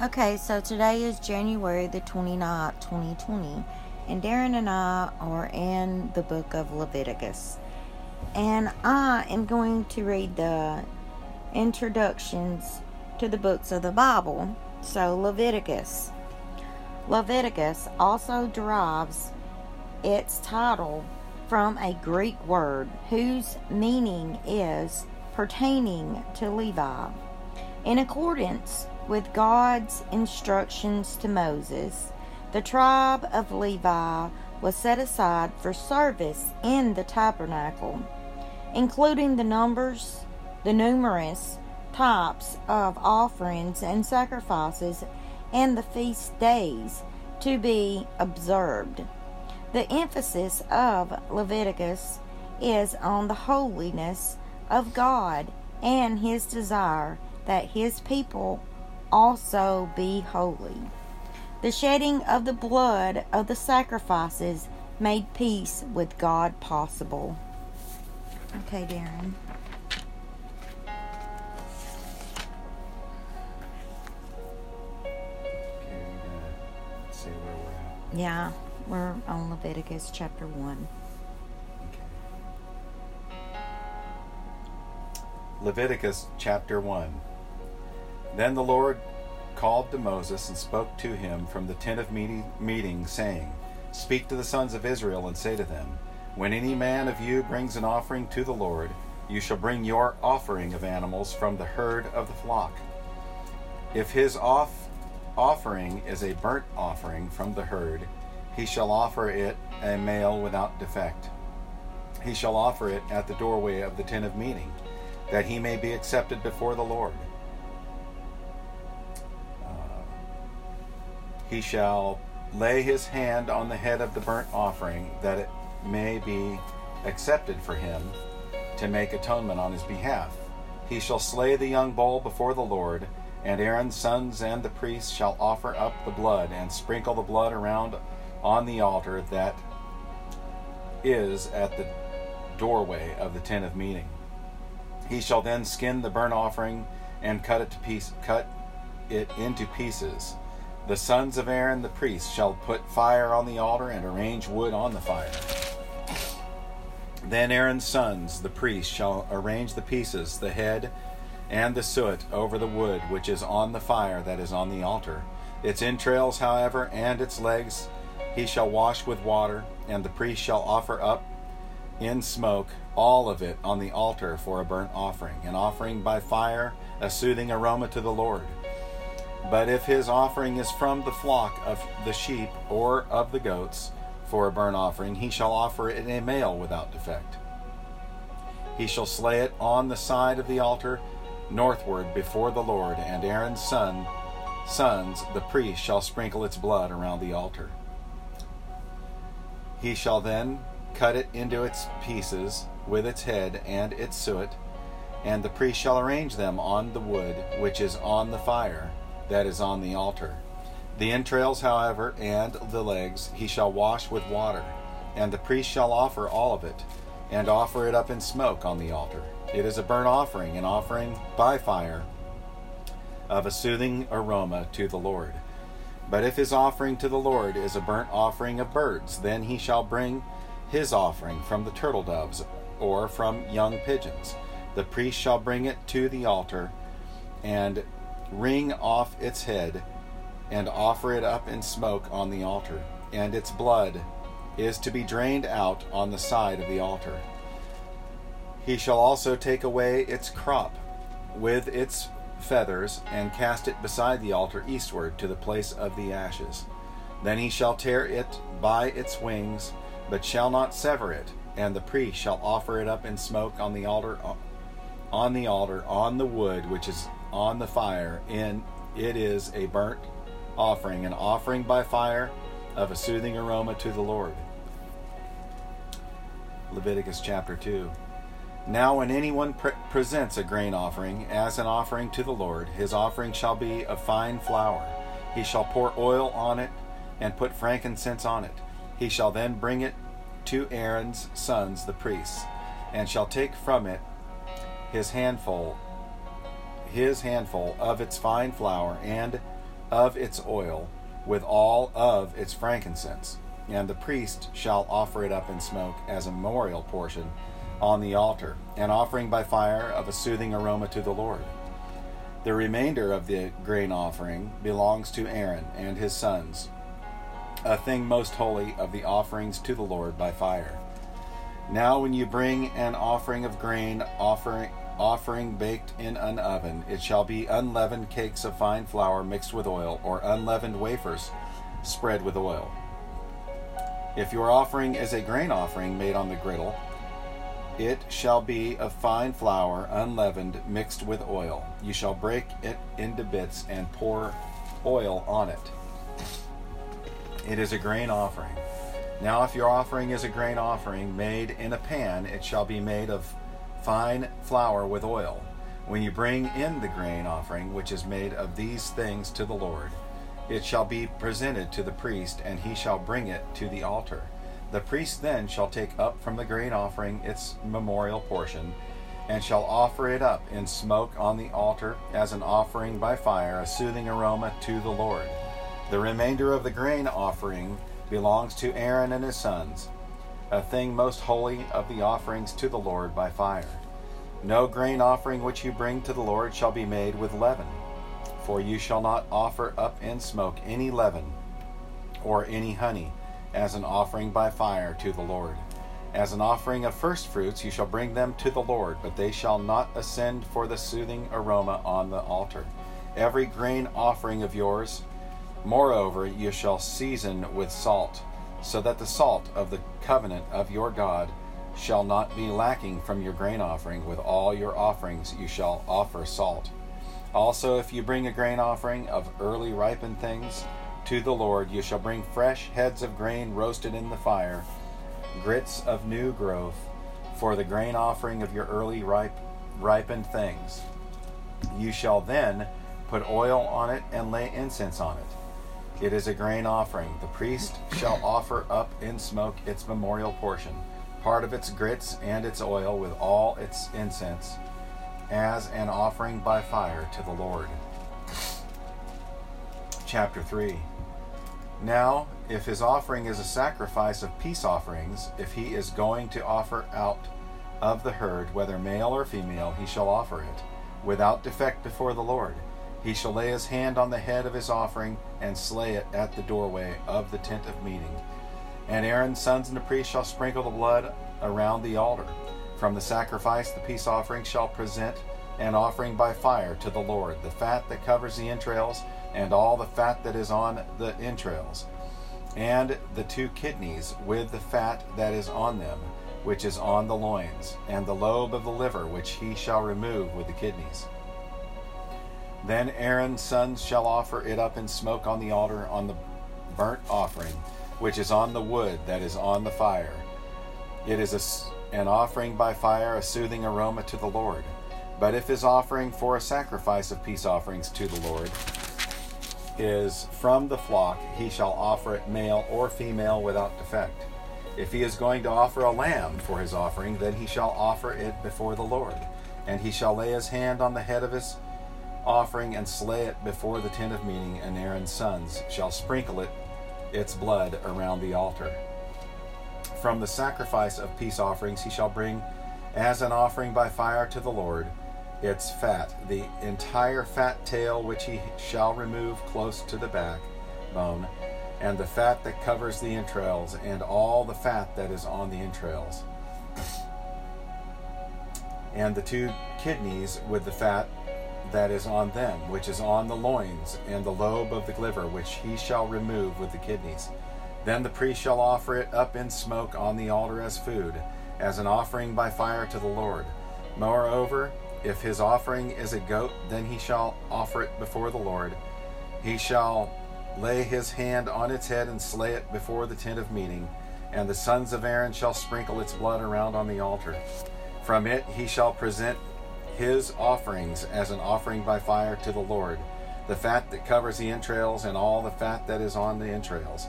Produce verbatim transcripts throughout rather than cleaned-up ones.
Okay, so today is January the twenty-ninth, twenty twenty, and Darren and I are in the book of Leviticus. And I am going to read the introductions to the books of the Bible. So Leviticus. Leviticus also derives its title from a Greek word whose meaning is pertaining to Levi. In accordance with God's instructions to Moses, the tribe of Levi was set aside for service in the tabernacle, including the numbers, the numerous types of offerings and sacrifices, and the feast days to be observed. The emphasis of Leviticus is on the holiness of God and his desire that his people also be holy. The shedding of the blood of the sacrifices made peace with God possible. Okay, Darren. Okay, let's see where we're at. Yeah, we're on Leviticus chapter one. Okay. Leviticus chapter one. Then the Lord called to Moses and spoke to him from the tent of meeting, saying, "Speak to the sons of Israel and say to them, when any man of you brings an offering to the Lord, you shall bring your offering of animals from the herd of the flock. If his off- offering is a burnt offering from the herd, he shall offer it a male without defect. He shall offer it at the doorway of the tent of meeting, that he may be accepted before the Lord. He shall lay his hand on the head of the burnt offering, that it may be accepted for him to make atonement on his behalf. He shall slay the young bull before the Lord, and Aaron's sons and the priests shall offer up the blood and sprinkle the blood around on the altar that is at the doorway of the tent of meeting. He shall then skin the burnt offering and cut it to piece, cut it into pieces. The sons of Aaron the priest shall put fire on the altar and arrange wood on the fire. Then Aaron's sons, the priests, shall arrange the pieces, the head, and the soot over the wood which is on the fire that is on the altar. Its entrails, however, and its legs he shall wash with water, and the priest shall offer up in smoke all of it on the altar for a burnt offering, an offering by fire, a soothing aroma to the Lord. But if his offering is from the flock of the sheep or of the goats for a burnt offering, he shall offer it a male without defect. He shall slay it on the side of the altar northward before the Lord, and Aaron's son, sons, the priest, shall sprinkle its blood around the altar. He shall then cut it into its pieces with its head and its soot, and the priest shall arrange them on the wood which is on the fire that is on the altar. The entrails, however, and the legs he shall wash with water, and the priest shall offer all of it, and offer it up in smoke on the altar. It is a burnt offering, an offering by fire, of a soothing aroma to the Lord. But if his offering to the Lord is a burnt offering of birds, then he shall bring his offering from the turtle doves or from young pigeons. The priest shall bring it to the altar, and wring off its head, and offer it up in smoke on the altar, and its blood is to be drained out on the side of the altar. He shall also take away its crop with its feathers, and cast it beside the altar eastward to the place of the ashes. Then he shall tear it by its wings, but shall not sever it, and the priest shall offer it up in smoke on the altar, on the altar, on the wood which is on the fire, and it is a burnt offering, an offering by fire of a soothing aroma to the Lord." Leviticus chapter two. Now when anyone pre- presents a grain offering as an offering to the Lord, his offering shall be of fine flour. He shall pour oil on it and put frankincense on it. He shall then bring it to Aaron's sons, the priests, and shall take from it his handful his handful of its fine flour and of its oil with all of its frankincense, and the priest shall offer it up in smoke as a memorial portion on the altar, an offering by fire of a soothing aroma to the Lord. The remainder of the grain offering belongs to Aaron and his sons, a thing most holy of the offerings to the Lord by fire. Now when you bring an offering of grain offering, offering baked in an oven, it shall be unleavened cakes of fine flour mixed with oil, or unleavened wafers spread with oil. If your offering is a grain offering made on the griddle, it shall be of fine flour unleavened mixed with oil. You shall break it into bits and pour oil on it. It is a grain offering. Now if your offering is a grain offering made in a pan, it shall be made of fine flour with oil. When you bring in the grain offering, which is made of these things to the Lord, it shall be presented to the priest, and he shall bring it to the altar. The priest then shall take up from the grain offering its memorial portion, and shall offer it up in smoke on the altar as an offering by fire, a soothing aroma to the Lord. The remainder of the grain offering belongs to Aaron and his sons, a thing most holy of the offerings to the Lord by fire. No grain offering which you bring to the Lord shall be made with leaven, for you shall not offer up in smoke any leaven or any honey as an offering by fire to the Lord. As an offering of first fruits you shall bring them to the Lord, but they shall not ascend for the soothing aroma on the altar. Every grain offering of yours, moreover, you shall season with salt, so that the salt of the covenant of your God shall not be lacking from your grain offering. With all your offerings you shall offer salt. Also, if you bring a grain offering of early ripened things to the Lord, you shall bring fresh heads of grain roasted in the fire, grits of new growth, for the grain offering of your early ripe, ripened things. You shall then put oil on it and lay incense on it. It is a grain offering. The priest shall offer up in smoke its memorial portion, part of its grits and its oil with all its incense, as an offering by fire to the Lord. Chapter three. Now, if his offering is a sacrifice of peace offerings, if he is going to offer out of the herd, whether male or female, he shall offer it without defect before the Lord. He shall lay his hand on the head of his offering and slay it at the doorway of the tent of meeting. And Aaron's sons and the priest shall sprinkle the blood around the altar. From the sacrifice, the peace offering shall present an offering by fire to the Lord, the fat that covers the entrails, and all the fat that is on the entrails, and the two kidneys with the fat that is on them, which is on the loins, and the lobe of the liver, which he shall remove with the kidneys. Then Aaron's sons shall offer it up in smoke on the altar on the burnt offering, which is on the wood that is on the fire. It is a, an offering by fire, a soothing aroma to the Lord. But if his offering for a sacrifice of peace offerings to the Lord is from the flock, he shall offer it male or female without defect. If he is going to offer a lamb for his offering, then he shall offer it before the Lord, and he shall lay his hand on the head of his offering and slay it before the tent of meeting, and Aaron's sons shall sprinkle it its blood around the altar. From the sacrifice of peace offerings he shall bring as an offering by fire to the Lord its fat, the entire fat tail, which he shall remove close to the back bone, and the fat that covers the entrails, and all the fat that is on the entrails, and the two kidneys with the fat that is on them, which is on the loins, and the lobe of the liver, which he shall remove with the kidneys. Then the priest shall offer it up in smoke on the altar as food, as an offering by fire to the Lord. Moreover, if his offering is a goat, then he shall offer it before the Lord. He shall lay his hand on its head and slay it before the tent of meeting, and the sons of Aaron shall sprinkle its blood around on the altar. From it he shall present his offerings as an offering by fire to the Lord, the fat that covers the entrails, and all the fat that is on the entrails,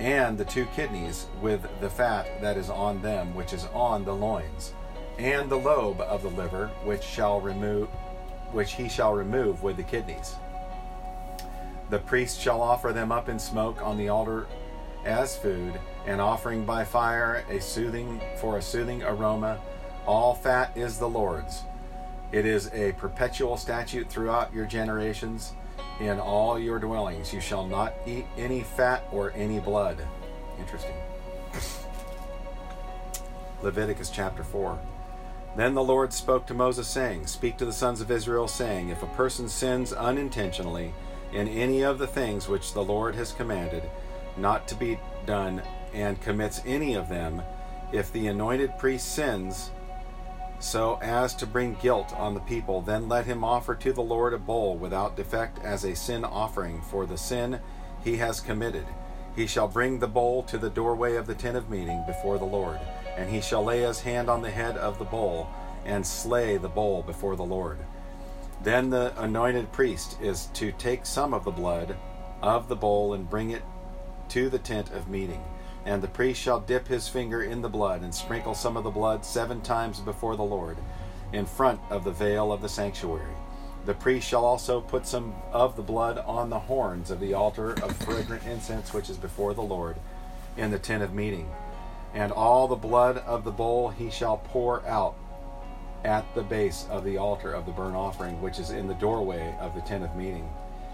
and the two kidneys with the fat that is on them, which is on the loins, and the lobe of the liver, which shall remove, which he shall remove with the kidneys. The priest shall offer them up in smoke on the altar as food, an offering by fire, a soothing for a soothing aroma. All fat is the Lord's. It is a perpetual statute throughout your generations. In all your dwellings you shall not eat any fat or any blood. Interesting. Leviticus chapter four. Then the Lord spoke to Moses, saying, Speak to the sons of Israel, saying, If a person sins unintentionally in any of the things which the Lord has commanded not to be done, and commits any of them, if the anointed priest sins so as to bring guilt on the people, then let him offer to the Lord a bull without defect as a sin offering for the sin he has committed. He shall bring the bull to the doorway of the tent of meeting before the Lord, and he shall lay his hand on the head of the bull and slay the bull before the Lord. Then the anointed priest is to take some of the blood of the bull and bring it to the tent of meeting. And the priest shall dip his finger in the blood and sprinkle some of the blood seven times before the Lord in front of the veil of the sanctuary. The priest shall also put some of the blood on the horns of the altar of fragrant incense which is before the Lord in the tent of meeting. And all the blood of the bull he shall pour out at the base of the altar of the burnt offering which is in the doorway of the tent of meeting.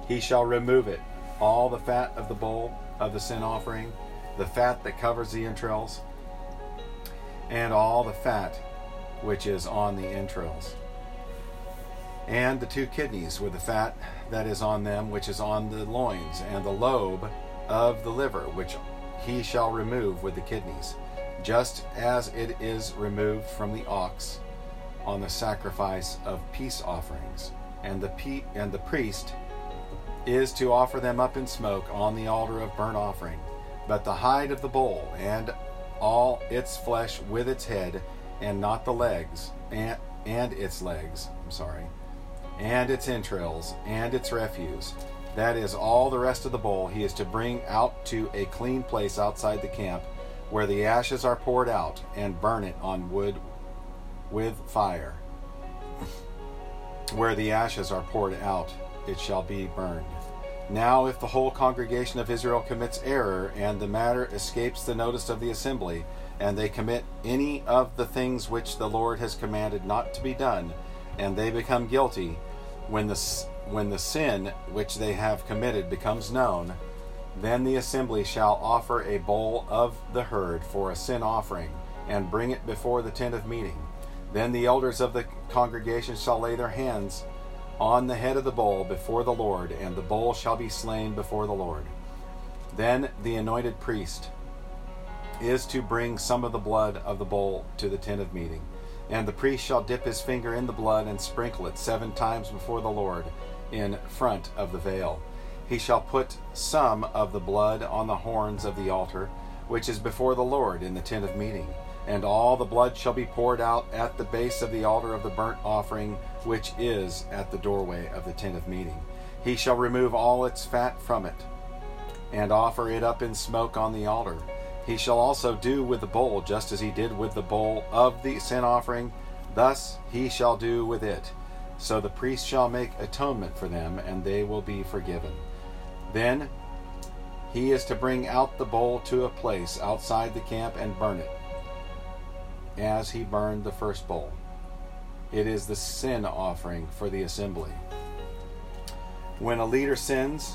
He shall remove it, all the fat of the bull of the sin offering, the fat that covers the entrails, and all the fat which is on the entrails, and the two kidneys with the fat that is on them, which is on the loins, and the lobe of the liver, which he shall remove with the kidneys, just as it is removed from the ox on the sacrifice of peace offerings. And the pe- and the priest is to offer them up in smoke on the altar of burnt offering. But the hide of the bull and all its flesh with its head, and not the legs, and, and its legs, I'm sorry, and its entrails, and its refuse, that is all the rest of the bull, he is to bring out to a clean place outside the camp, where the ashes are poured out, and burn it on wood with fire. Where the ashes are poured out, it shall be burned. Now if the whole congregation of Israel commits error, and the matter escapes the notice of the assembly, and they commit any of the things which the Lord has commanded not to be done, and they become guilty, when the, when the sin which they have committed becomes known, then the assembly shall offer a bull of the herd for a sin offering, and bring it before the tent of meeting. Then the elders of the congregation shall lay their hands on the head of the bull before the Lord, and the bull shall be slain before the Lord. Then the anointed priest is to bring some of the blood of the bull to the tent of meeting, and the priest shall dip his finger in the blood and sprinkle it seven times before the Lord in front of the veil. He shall put some of the blood on the horns of the altar, which is before the Lord in the tent of meeting. And all the blood shall be poured out at the base of the altar of the burnt offering, which is at the doorway of the tent of meeting. He shall remove all its fat from it, and offer it up in smoke on the altar. He shall also do with the bull, just as he did with the bull of the sin offering. Thus he shall do with it. So the priest shall make atonement for them, and they will be forgiven. Then he is to bring out the bull to a place outside the camp and burn it, as he burned the first bull. It is the sin offering for the assembly. When a leader sins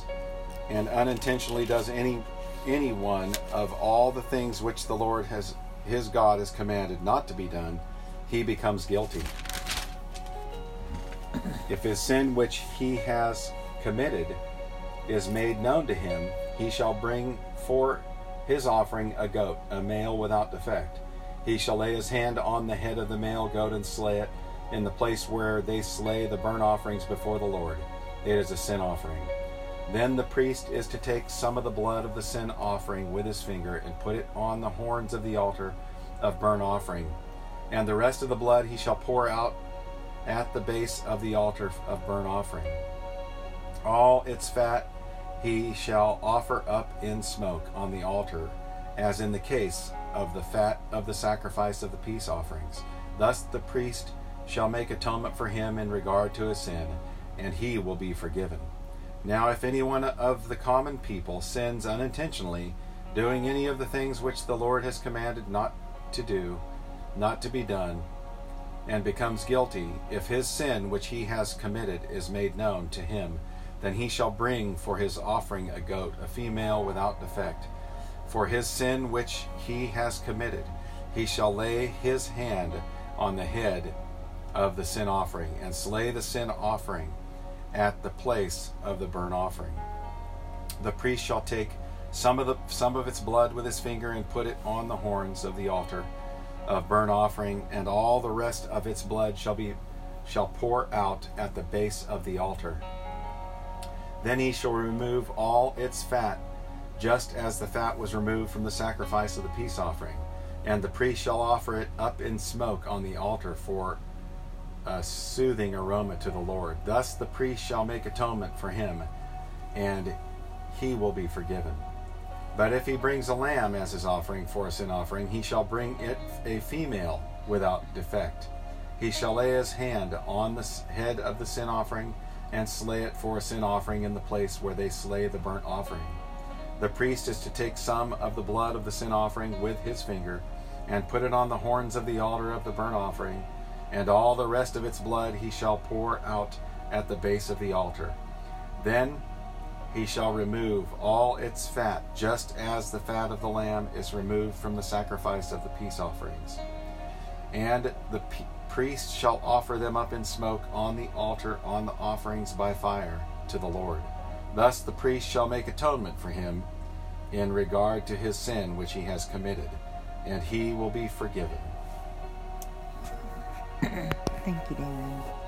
and unintentionally does any any one of all the things which the Lord has his God has commanded not to be done, he becomes guilty. If his sin which he has committed is made known to him, he shall bring for his offering a goat, a male without defect. He shall lay his hand on the head of the male goat and slay it in the place where they slay the burnt offerings before the Lord. It is a sin offering. Then the priest is to take some of the blood of the sin offering with his finger and put it on the horns of the altar of burnt offering. And the rest of the blood he shall pour out at the base of the altar of burnt offering. All its fat he shall offer up in smoke on the altar, as in the case of the fat of the sacrifice of the peace offerings. Thus the priest shall make atonement for him in regard to his sin, and he will be forgiven. Now if anyone of the common people sins unintentionally, doing any of the things which the Lord has commanded not to do, not to be done, and becomes guilty, if his sin which he has committed is made known to him, then he shall bring for his offering a goat, a female without defect. For his sin which he has committed, he shall lay his hand on the head of the sin offering, and slay the sin offering at the place of the burnt offering. The priest shall take some of the some of its blood with his finger and put it on the horns of the altar of burnt offering, and all the rest of its blood shall be shall pour out at the base of the altar. Then he shall remove all its fat, just as the fat was removed from the sacrifice of the peace offering, and the priest shall offer it up in smoke on the altar for a soothing aroma to the Lord. Thus the priest shall make atonement for him, and he will be forgiven. But if he brings a lamb as his offering for a sin offering, he shall bring it a female without defect. He shall lay his hand on the head of the sin offering, and slay it for a sin offering in the place where they slay the burnt offering. The priest is to take some of the blood of the sin offering with his finger, and put it on the horns of the altar of the burnt offering, and all the rest of its blood he shall pour out at the base of the altar. Then he shall remove all its fat, just as the fat of the lamb is removed from the sacrifice of the peace offerings. And the priest shall offer them up in smoke on the altar on the offerings by fire to the Lord. Thus the priest shall make atonement for him in regard to his sin which he has committed, and he will be forgiven. Thank you, Darren.